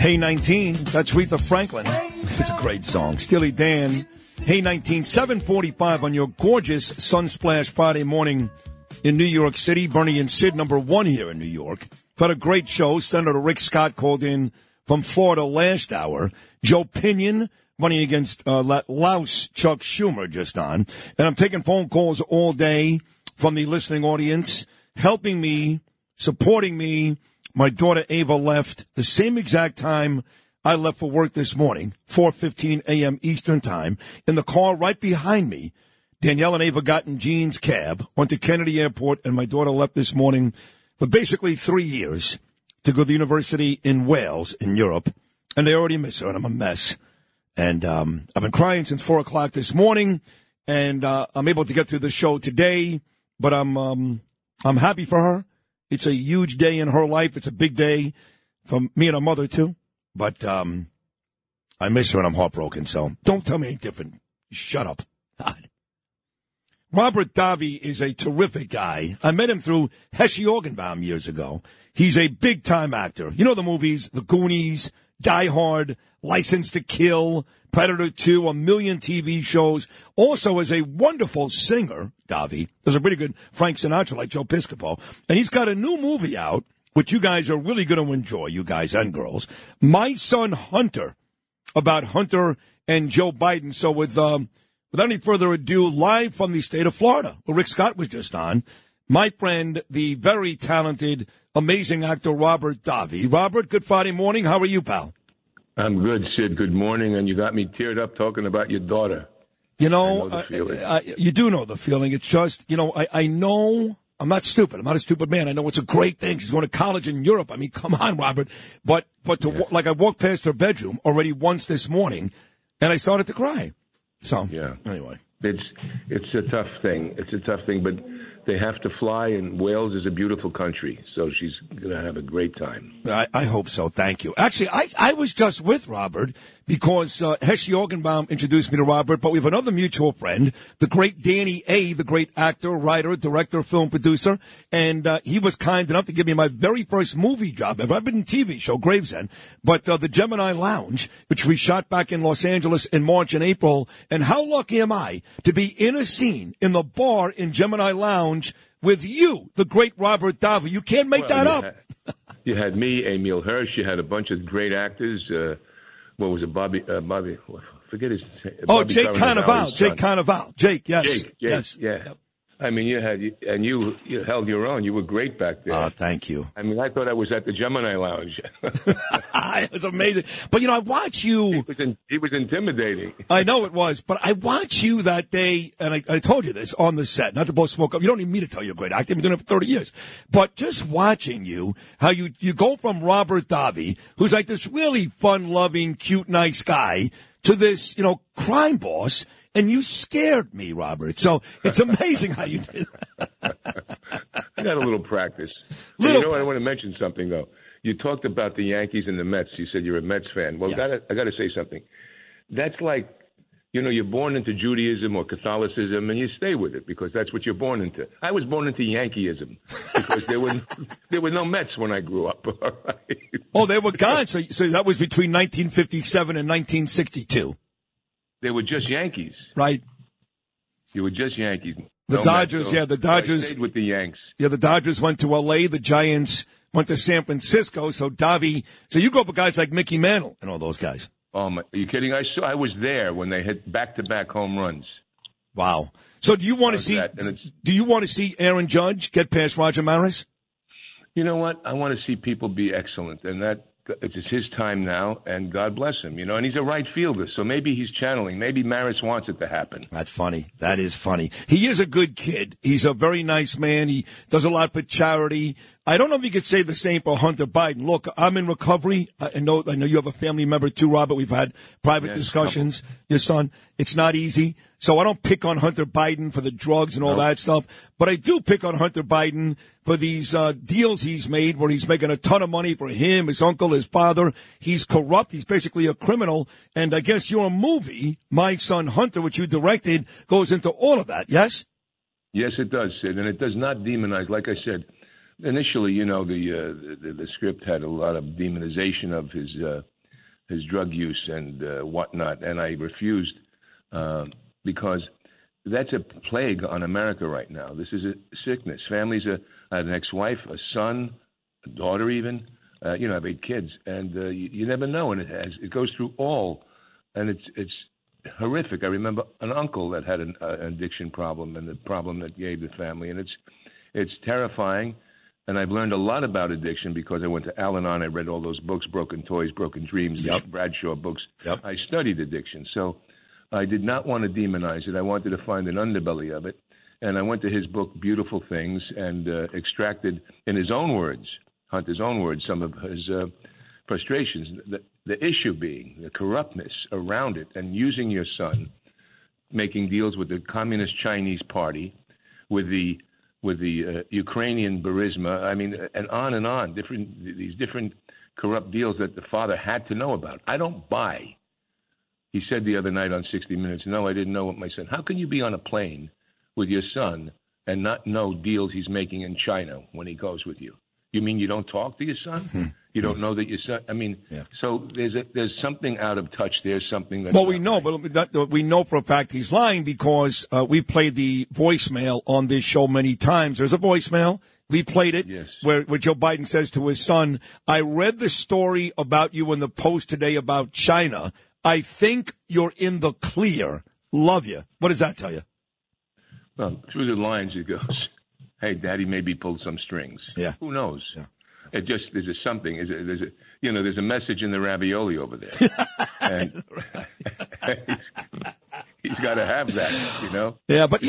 Hey 19, that's Aretha Franklin. It's a great song. Steely Dan, Hey 19, 7:45 on your gorgeous Sunsplash Friday morning in New York City. Bernie and Sid, number one here in New York. Had a great show. Senator Rick Scott called in from Florida last hour. Joe Pinion, running against louse Chuck Schumer, just on. And I'm taking phone calls all day from the listening audience, helping me, supporting me. My daughter Ava left the same exact time I left for work this morning, 4:15 a.m. Eastern time. In the car right behind me, Danielle and Ava got in Jean's cab, went to Kennedy Airport, and my daughter left this morning for basically 3 years to go to the university in Wales in Europe. And they already miss her, and I'm a mess. And I've been crying since 4 o'clock this morning, and I'm able to get through the show today, but I'm happy for her. It's a huge day in her life. It's a big day for me and her mother, too. But I miss her, and I'm heartbroken, so don't tell me any different. Shut up. God. Robert Davi is a terrific guy. I met him through Heshy Orgenbaum years ago. He's a big-time actor. You know the movies, The Goonies, Die Hard, License to Kill, Predator 2, a million TV shows. Also is a wonderful singer, Davi. There's a pretty good Frank Sinatra like Joe Piscopo. And he's got a new movie out, which you guys are really going to enjoy, you guys and girls. My Son Hunter, about Hunter and Joe Biden. So without any further ado, live from the state of Florida, where Rick Scott was just on, my friend, the very talented, amazing actor Robert Davi. Robert, good Friday morning. How are you, pal? I'm good, Sid. Good morning, and you got me teared up talking about your daughter. You know, you do know the feeling. It's just, you know, I know I'm not stupid. I'm not a stupid man. I know it's a great thing. She's going to college in Europe. I mean, come on, Robert. But to like, I walked past her bedroom already once this morning, and I started to cry. So yeah. Anyway, it's a tough thing. It's a tough thing, but they have to fly, and Wales is a beautiful country, so she's going to have a great time. I hope so. Thank you. Actually, I was just with Robert because Heshy Orgenbaum introduced me to Robert, but we have another mutual friend, the great Danny A., the great actor, writer, director, film producer, and he was kind enough to give me my very first movie job ever. I've been in TV show, Gravesend, but the Gemini Lounge, which we shot back in Los Angeles in March and April, and how lucky am I to be in a scene in the bar in Gemini Lounge with you, the great Robert Davi. You can't make that up. You had me, Emil Hirsch. You had a bunch of great actors. What was it, Bobby? Forget his name. Jake Cannavale. Jake Cannavale. Jake, yes. Yes. Yeah. Yep. I mean, you held your own. You were great back there. Oh, thank you. I mean, I thought I was at the Gemini Lounge. It was amazing. But, you know, I watch you. It was intimidating. I know it was. But I watch you that day, and I told you this on the set, not to blow smoke up. You don't need me to tell you a great actor. I've been doing it for 30 years. But just watching you, how you go from Robert Davi, who's like this really fun-loving, cute, nice guy, to this, you know, crime boss. And you scared me, Robert. So it's amazing how you did that. I got a little practice. I want to mention something, though. You talked about the Yankees and the Mets. You said you're a Mets fan. Well, yeah. I got to say something. That's like, you know, you're born into Judaism or Catholicism, and you stay with it because that's what you're born into. I was born into Yankeeism because there were no Mets when I grew up. All right? Oh, they were gone. So that was between 1957 and 1962. They were just Yankees. Right. You were just Yankees. The Dodgers. So I stayed with the Yanks. Yeah, the Dodgers went to L.A., the Giants went to San Francisco, so Davi. So you go for guys like Mickey Mantle and all those guys. Oh, my, are you kidding? I was there when they hit back-to-back home runs. Wow. So do you want to see Aaron Judge get past Roger Maris? You know what? I want to see people be excellent, and that. It's his time now, and God bless him, you know. And he's a right fielder, so maybe he's channeling. Maybe Maris wants it to happen. That's funny. That is funny. He is a good kid. He's a very nice man. He does a lot for charity. I don't know if you could say the same for Hunter Biden. Look, I'm in recovery. I know you have a family member too, Robert. We've had private discussions. Your son. It's not easy. So I don't pick on Hunter Biden for the drugs and all that stuff. But I do pick on Hunter Biden for these deals he's made where he's making a ton of money for him, his uncle, his father. He's corrupt. He's basically a criminal. And I guess your movie, My Son Hunter, which you directed, goes into all of that, yes? Yes, it does, Sid. And it does not demonize, like I said. Initially, you know, the script had a lot of demonization of his drug use and whatnot, and I refused because that's a plague on America right now. This is a sickness. Families are an ex-wife, a son, a daughter, even I have 8 kids, and you never know, and it goes through all, and it's horrific. I remember an uncle that had an addiction problem, and the problem that gave the family, and it's terrifying. And I've learned a lot about addiction because I went to Al-Anon. I read all those books, Broken Toys, Broken Dreams, the Bradshaw books. Yep. I studied addiction. So I did not want to demonize it. I wanted to find an underbelly of it. And I went to his book, Beautiful Things, and extracted, in his own words, Hunter's own words, some of his frustrations. The issue being the corruptness around it and using your son, making deals with the Communist Chinese Party, with the Ukrainian Burisma, I mean, and on and on, these different corrupt deals that the father had to know about. I don't buy. He said the other night on 60 Minutes, no, I didn't know what my son. How can you be on a plane with your son and not know deals he's making in China when he goes with you? You mean you don't talk to your son? You don't know that your son? I mean, So there's something out of touch. There's something that. Well, we know, but we know for a fact he's lying because we played the voicemail on this show many times. There's a voicemail. We played it where Joe Biden says to his son, I read the story about you in the Post today about China. I think you're in the clear. Love you. What does that tell you? Well, through the lines it goes. Hey, Daddy, maybe pulled some strings. Yeah. Who knows? Yeah. It just there's a message in the ravioli over there. And he's got to have that, you know. Yeah, but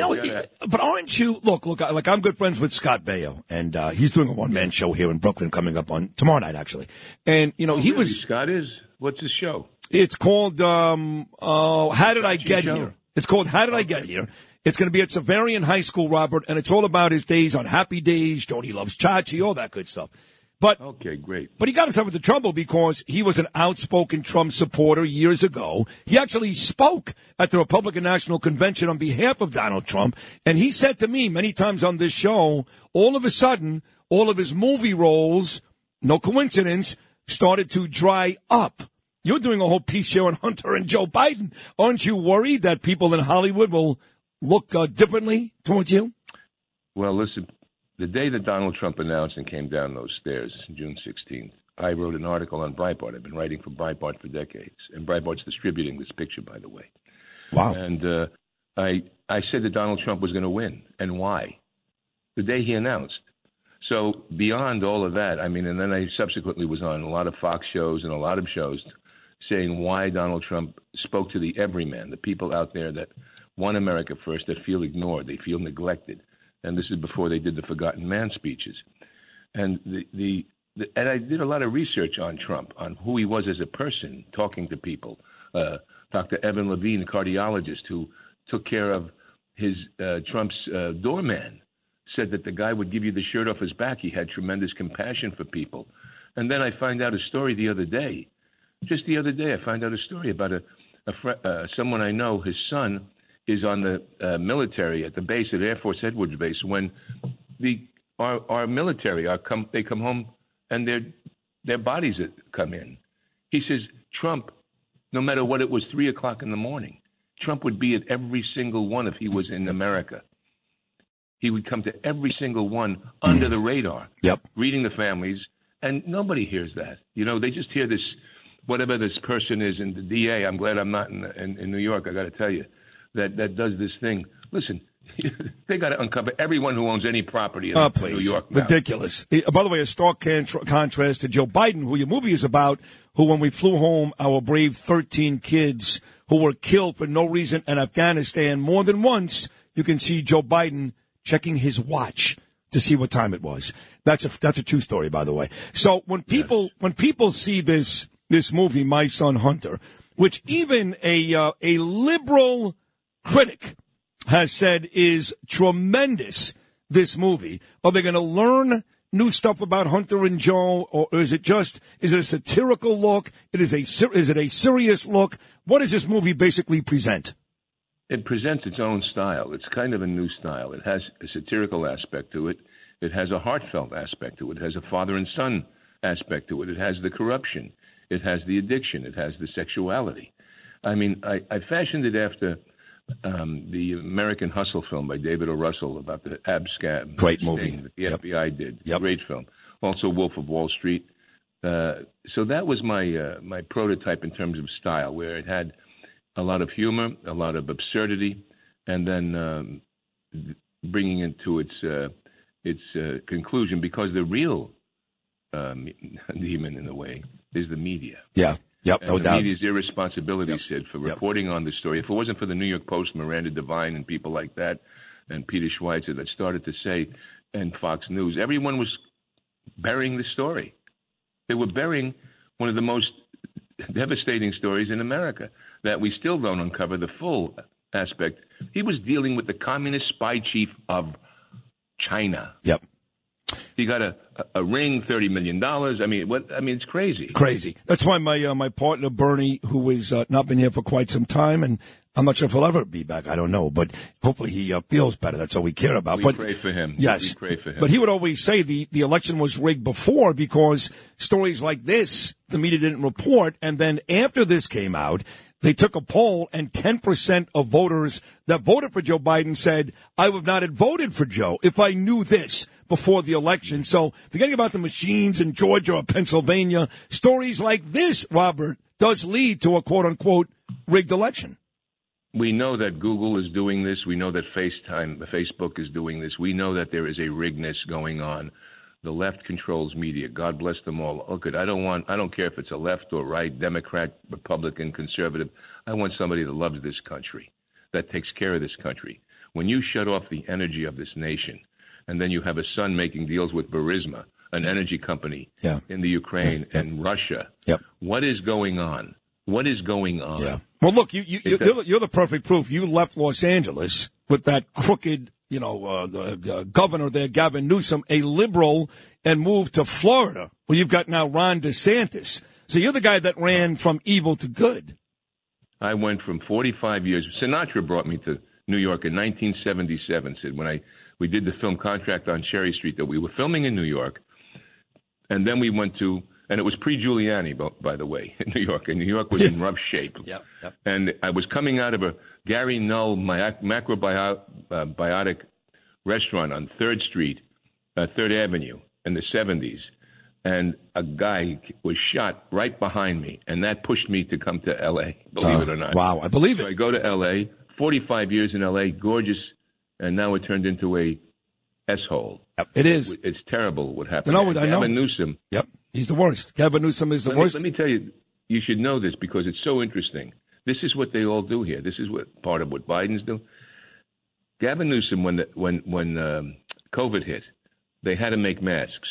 but aren't you? Look. Like I'm good friends with Scott Baio, and he's doing a one-man show here in Brooklyn coming up on tomorrow night, actually. And Scott is. What's his show? It's called How Did I Get Here? It's called How Did I Get Here? It's going to be at Severian High School, Robert, and it's all about his days on Happy Days, Joni Loves Chachi, all that good stuff. But okay, great. But he got himself into trouble because he was an outspoken Trump supporter years ago. He actually spoke at the Republican National Convention on behalf of Donald Trump, and he said to me many times on this show, all of a sudden, all of his movie roles, no coincidence, started to dry up. You're doing a whole piece here on Hunter and Joe Biden. Aren't you worried that people in Hollywood will look differently towards you? Well, listen, the day that Donald Trump announced and came down those stairs, June 16th, I wrote an article on Breitbart. I've been writing for Breitbart for decades, and Breitbart's distributing this picture, by the way. Wow. And I said that Donald Trump was going to win, and why? The day he announced. So beyond all of that, I mean, and then I subsequently was on a lot of Fox shows and a lot of shows saying why Donald Trump spoke to the everyman, the people out there that want America first, that feel ignored, they feel neglected, and this is before they did the Forgotten Man speeches. And and I did a lot of research on Trump, on who he was as a person, talking to people. Dr. Evan Levine, a cardiologist who took care of his Trump's doorman, said that the guy would give you the shirt off his back. He had tremendous compassion for people. And then I find out a story the other day. Just the other day, I find out a story about someone I know, his son, is on the military at the base at Air Force Edwards Base when our military they come home and their bodies come in. He says Trump, no matter what it was, 3:00 in the morning, Trump would be at every single one if he was in America. He would come to every single one under the radar, reading the families, and nobody hears that. You know, they just hear this, whatever this person is in the DA. I'm glad I'm not in New York. I got to tell you. That does this thing. Listen, they got to uncover everyone who owns any property in New York now. Ridiculous. By the way, a stark contrast to Joe Biden, who your movie is about, who when we flew home, our brave 13 kids who were killed for no reason in Afghanistan, more than once you can see Joe Biden checking his watch to see what time it was. That's a true story, by the way. So when people see this movie, My Son Hunter, which even a liberal critic has said is tremendous, this movie, are they going to learn new stuff about Hunter and Joe, or is it a satirical look? Is it a serious look? What does this movie basically present? It presents its own style. It's kind of a new style. It has a satirical aspect to it. It has a heartfelt aspect to it. It has a father and son aspect to it. It has the corruption. It has the addiction. It has the sexuality. I mean, I fashioned it after the American Hustle film by David O. Russell about the abscam. Great movie. That the FBI did. Yep. Great film. Also Wolf of Wall Street. So that was my prototype in terms of style, where it had a lot of humor, a lot of absurdity, and then bringing it to its conclusion, because the real demon, in a way, is the media. Yeah. Yep, no doubt. The media's irresponsibility, Sid, for reporting on the story. If it wasn't for the New York Post, Miranda Devine, and people like that, and Peter Schweitzer that started to say, and Fox News, everyone was burying the story. They were burying one of the most devastating stories in America that we still don't uncover the full aspect. He was dealing with the communist spy chief of China. Yep. He got a ring, $30 million. I mean, it's crazy. Crazy. That's why my partner, Bernie, who has not been here for quite some time, and I'm not sure if he'll ever be back. I don't know. But hopefully he feels better. That's all we care about. We pray for him. Yes. We pray for him. But he would always say the election was rigged before, because stories like this, the media didn't report. And then after this came out, they took a poll, and 10% of voters that voted for Joe Biden said, I would not have voted for Joe if I knew this before the election. So forgetting about the machines in Georgia or Pennsylvania, stories like this, Robert, does lead to a quote-unquote rigged election. We know that Google is doing this. We know that Facebook is doing this. We know that there is a riggedness going on. The left controls media. God bless them all. Oh, good. I don't care if it's a left or right, Democrat, Republican, conservative. I want somebody that loves this country, that takes care of this country. When you shut off the energy of this nation, and then you have a son making deals with Burisma, an energy company in the Ukraine and Russia, what is going on? What is going on? Yeah. Well, look, you're the perfect proof. You left Los Angeles with that crooked, the governor there, Gavin Newsom, a liberal, and moved to Florida, where you've got now Ron DeSantis. So you're the guy that ran from evil to good. I went from 45 years. Sinatra brought me to New York in 1977, Sid, when we did the film Contract on Cherry Street that we were filming in New York. And then we went to, and it was pre-Giuliani, by the way, in New York. And New York was in rough shape. Yep. And I was coming out of a Gary Null macrobiotic restaurant on 3rd Street, 3rd Avenue in the 70s, and a guy was shot right behind me, and that pushed me to come to L.A., believe it or not. Wow, I believe it. So I go to L.A., 45 years in L.A., gorgeous, and now it turned into a S-hole. It is. It's terrible what happened. No, I know. Gavin Newsom. Yep, he's the worst. Gavin Newsom is the worst. Let me tell you, you should know this because it's so interesting. This is what they all do here. This is what part of what Biden's doing. Gavin Newsom, when COVID hit, they had to make masks.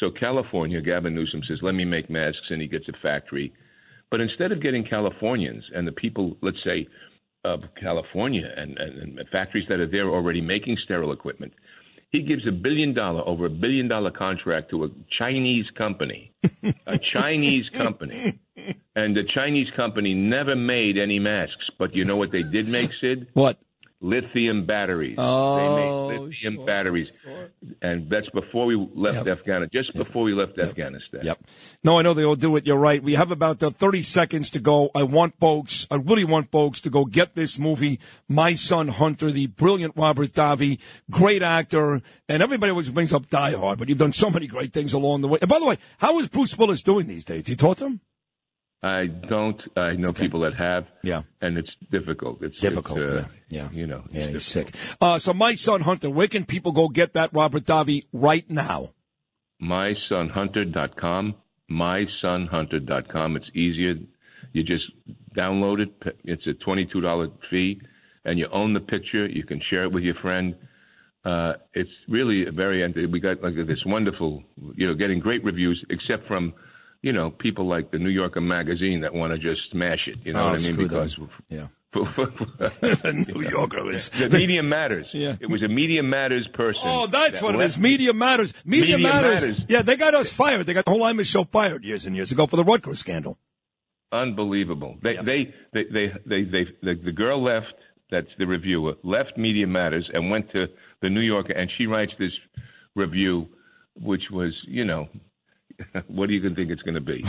So California, Gavin Newsom says, let me make masks, and he gets a factory. But instead of getting Californians and the people, let's say, of California and factories that are there already making sterile equipment, he gives over a billion dollar contract to a Chinese company, and the Chinese company never made any masks. But you know what they did make, Sid? What? Lithium batteries. Oh, they made lithium batteries. Sure. And that's before we left Afghanistan, just before we left Afghanistan. Yep. No, I know they all do it. You're right. We have about 30 seconds to go. I really want folks to go get this movie, My Son Hunter, the brilliant Robert Davi, great actor. And everybody always brings up Die Hard, but you've done so many great things along the way. And by the way, how is Bruce Willis doing these days? Do you talk to him? I don't. I know people that have. Yeah. And it's difficult. Yeah, he's sick. So My Son Hunter, where can people go get that, Robert Davi, right now? MySonHunter.com. MySonHunter.com. It's easier. You just download it. It's a $22 fee, and you own the picture. You can share it with your friend. It's really very – we got like this wonderful – getting great reviews, except from – people like the New Yorker magazine that want to just smash it. You know what I mean? Because the New Yorker is the media matters. Yeah. It was a media matters person. Oh, that's what it is. Media matters. Media matters. Yeah, they got us fired. They got the whole Lyman show fired years and years ago for the Rutgers scandal. Unbelievable. The girl left. That's the reviewer. Left Media Matters and went to the New Yorker, and she writes this review, which was What do you think it's going to be?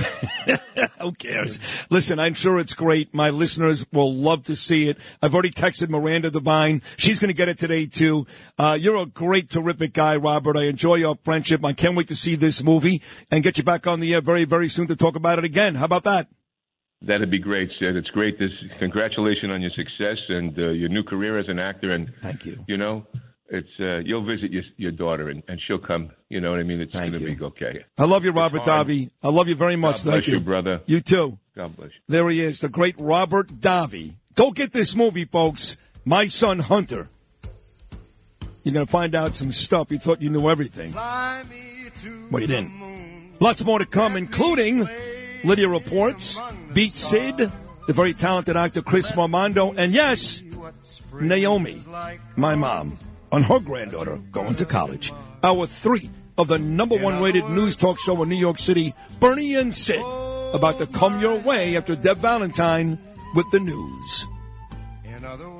Who cares? Listen, I'm sure it's great. My listeners will love to see it. I've already texted Miranda Devine. She's going to get it today, too. You're a great, terrific guy, Robert. I enjoy your friendship. I can't wait to see this movie and get you back on the air very, very soon to talk about it again. How about that? That'd be great, Sid. It's great. Congratulations on your success and your new career as an actor. And thank you. It's you'll visit your daughter and she'll come. You know what I mean? It's going to be okay. I love you, Robert Davi. I love you very much. Thank you, brother. You too. God bless you. There he is, the great Robert Davi. Go get this movie, folks. My Son Hunter. You're going to find out some stuff. You thought you knew everything. Well, you didn't. Lots more to come, including Lydia Reports, Beat Sid, the very talented actor Chris Marmondo, and yes, Naomi, my mom. On her granddaughter going to college. Hour 3 of the number 1 rated news talk show in New York City, Bernie and Sid, about to come your way after Deb Valentine with the news. In other words,